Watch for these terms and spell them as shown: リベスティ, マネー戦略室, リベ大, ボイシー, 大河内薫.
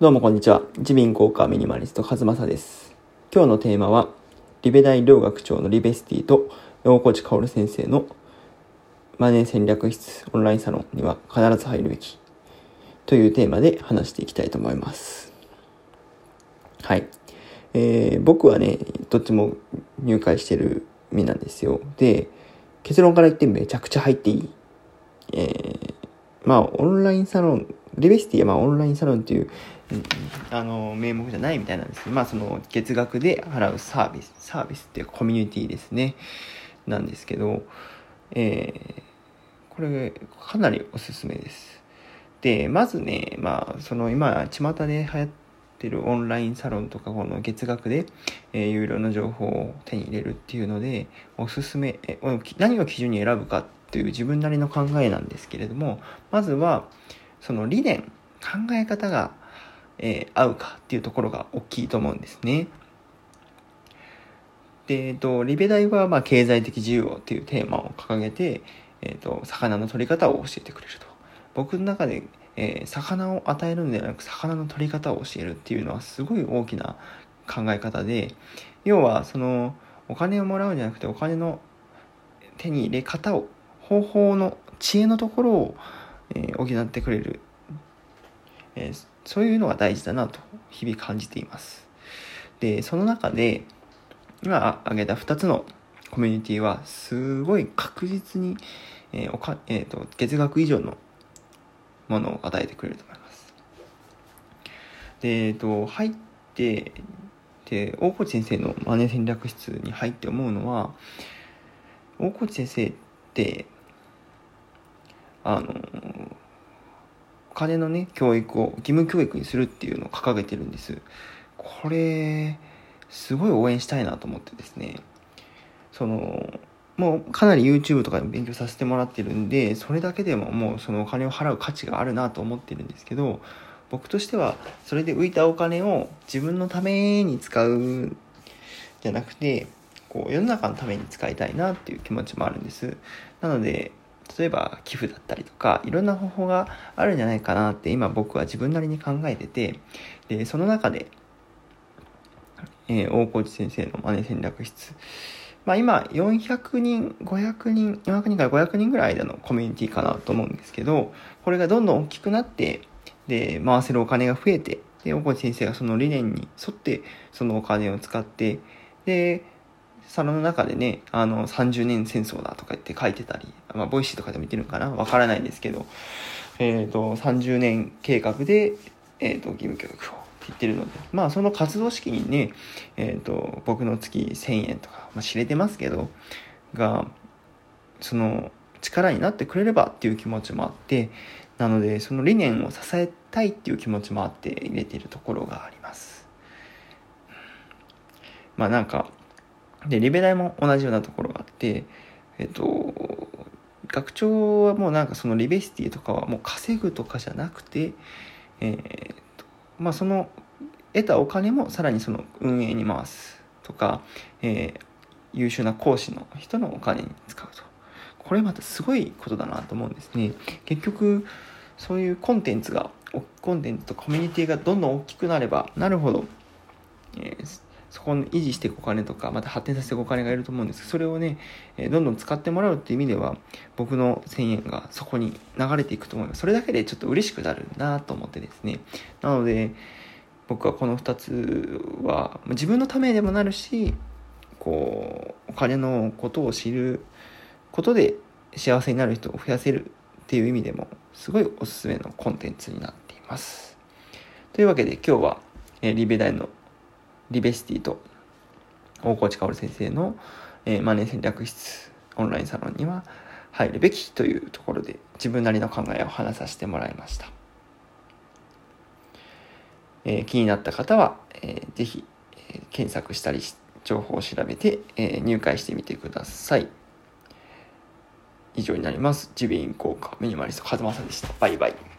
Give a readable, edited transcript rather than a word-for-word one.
どうもこんにちは。自民効果ミニマリスト和正です。今日のテーマはリベ大両学長のリベスティと大河内薫先生のマネー戦略室オンラインサロンには必ず入るべきというテーマで話していきたいと思います。はい、僕はねどっちも入会してる身なんですよ。で結論から言ってめちゃくちゃ入っていい、オンラインサロンリベスティはオンラインサロンという、名目じゃないみたいなんですけど、その月額で払うサービスっていうコミュニティですねなんですけど、これかなりおすすめです。でまずね、その今巷で流行ってるオンラインサロンとかこの月額で、有料の情報を手に入れるっていうのでおすすめ、何を基準に選ぶかっていう自分なりの考えなんですけれども、まずはその理念、考え方が、合うかっていうところが大きいと思うんですね。で、リベ大は経済的自由をっていうテーマを掲げて、魚の取り方を教えてくれると。僕の中で、魚を与えるのではなく魚の取り方を教えるっていうのはすごい大きな考え方で、要はそのお金をもらうんじゃなくてお金の手に入れ方を、方法の知恵のところを補ってくれる、そういうのが大事だなと日々感じています。でその中で今挙げた2つのコミュニティはすごい確実に、月額以上のものを与えてくれると思います。で、入って大河内先生のマネー戦略室に入って思うのは、大河内先生ってお金のね教育を義務教育にするっていうのを掲げてるんです。これすごい応援したいなと思ってですね、もうかなり YouTube とかでも勉強させてもらってるんで、それだけでももうそのお金を払う価値があるなと思ってるんですけど、僕としてはそれで浮いたお金を自分のために使うんじゃなくて、こう世の中のために使いたいなっていう気持ちもあるんです。なので例えば寄付だったりとかいろんな方法があるんじゃないかなって今僕は自分なりに考えてて、でその中で、大河内先生のマネ戦略室、今400人から500人ぐらいのコミュニティかなと思うんですけど、これがどんどん大きくなって、で回せるお金が増えて、で大河内先生がその理念に沿ってそのお金を使って、でサロンの中でね、30年戦争だとか言って書いてたり、ボイシーとかでも言ってるのかな、わからないですけど、30年計画で、義務教育をって言ってるので、その活動資金にね、僕の月1000円とか、知れてますけど、が、その力になってくれればっていう気持ちもあって、なので、その理念を支えたいっていう気持ちもあって入れているところがあります。でリベ大も同じようなところがあって、学長はもうそのリベスティとかはもう稼ぐとかじゃなくて、その得たお金もさらにその運営に回すとか、優秀な講師の人のお金に使うと、これまたすごいことだなと思うんですね。結局そういうコンテンツとコミュニティがどんどん大きくなればなるほど、そこを維持していくお金とかまた発展させていくお金がいると思うんですけど、それをねどんどん使ってもらうっていう意味では僕の1000円がそこに流れていくと思います。それだけでちょっと嬉しくなるなと思ってですね、なので僕はこの2つは自分のためでもなるし、こうお金のことを知ることで幸せになる人を増やせるっていう意味でもすごいおすすめのコンテンツになっています。というわけで今日はリベ大のリベスティと大河内薫先生のマネー戦略室オンラインサロンには入るべきというところで自分なりの考えを話させてもらいました。気になった方は、ぜひ、検索したり情報を調べて、入会してみてください。以上になります。自民効果ミニマリスト和正でした。バイバイ。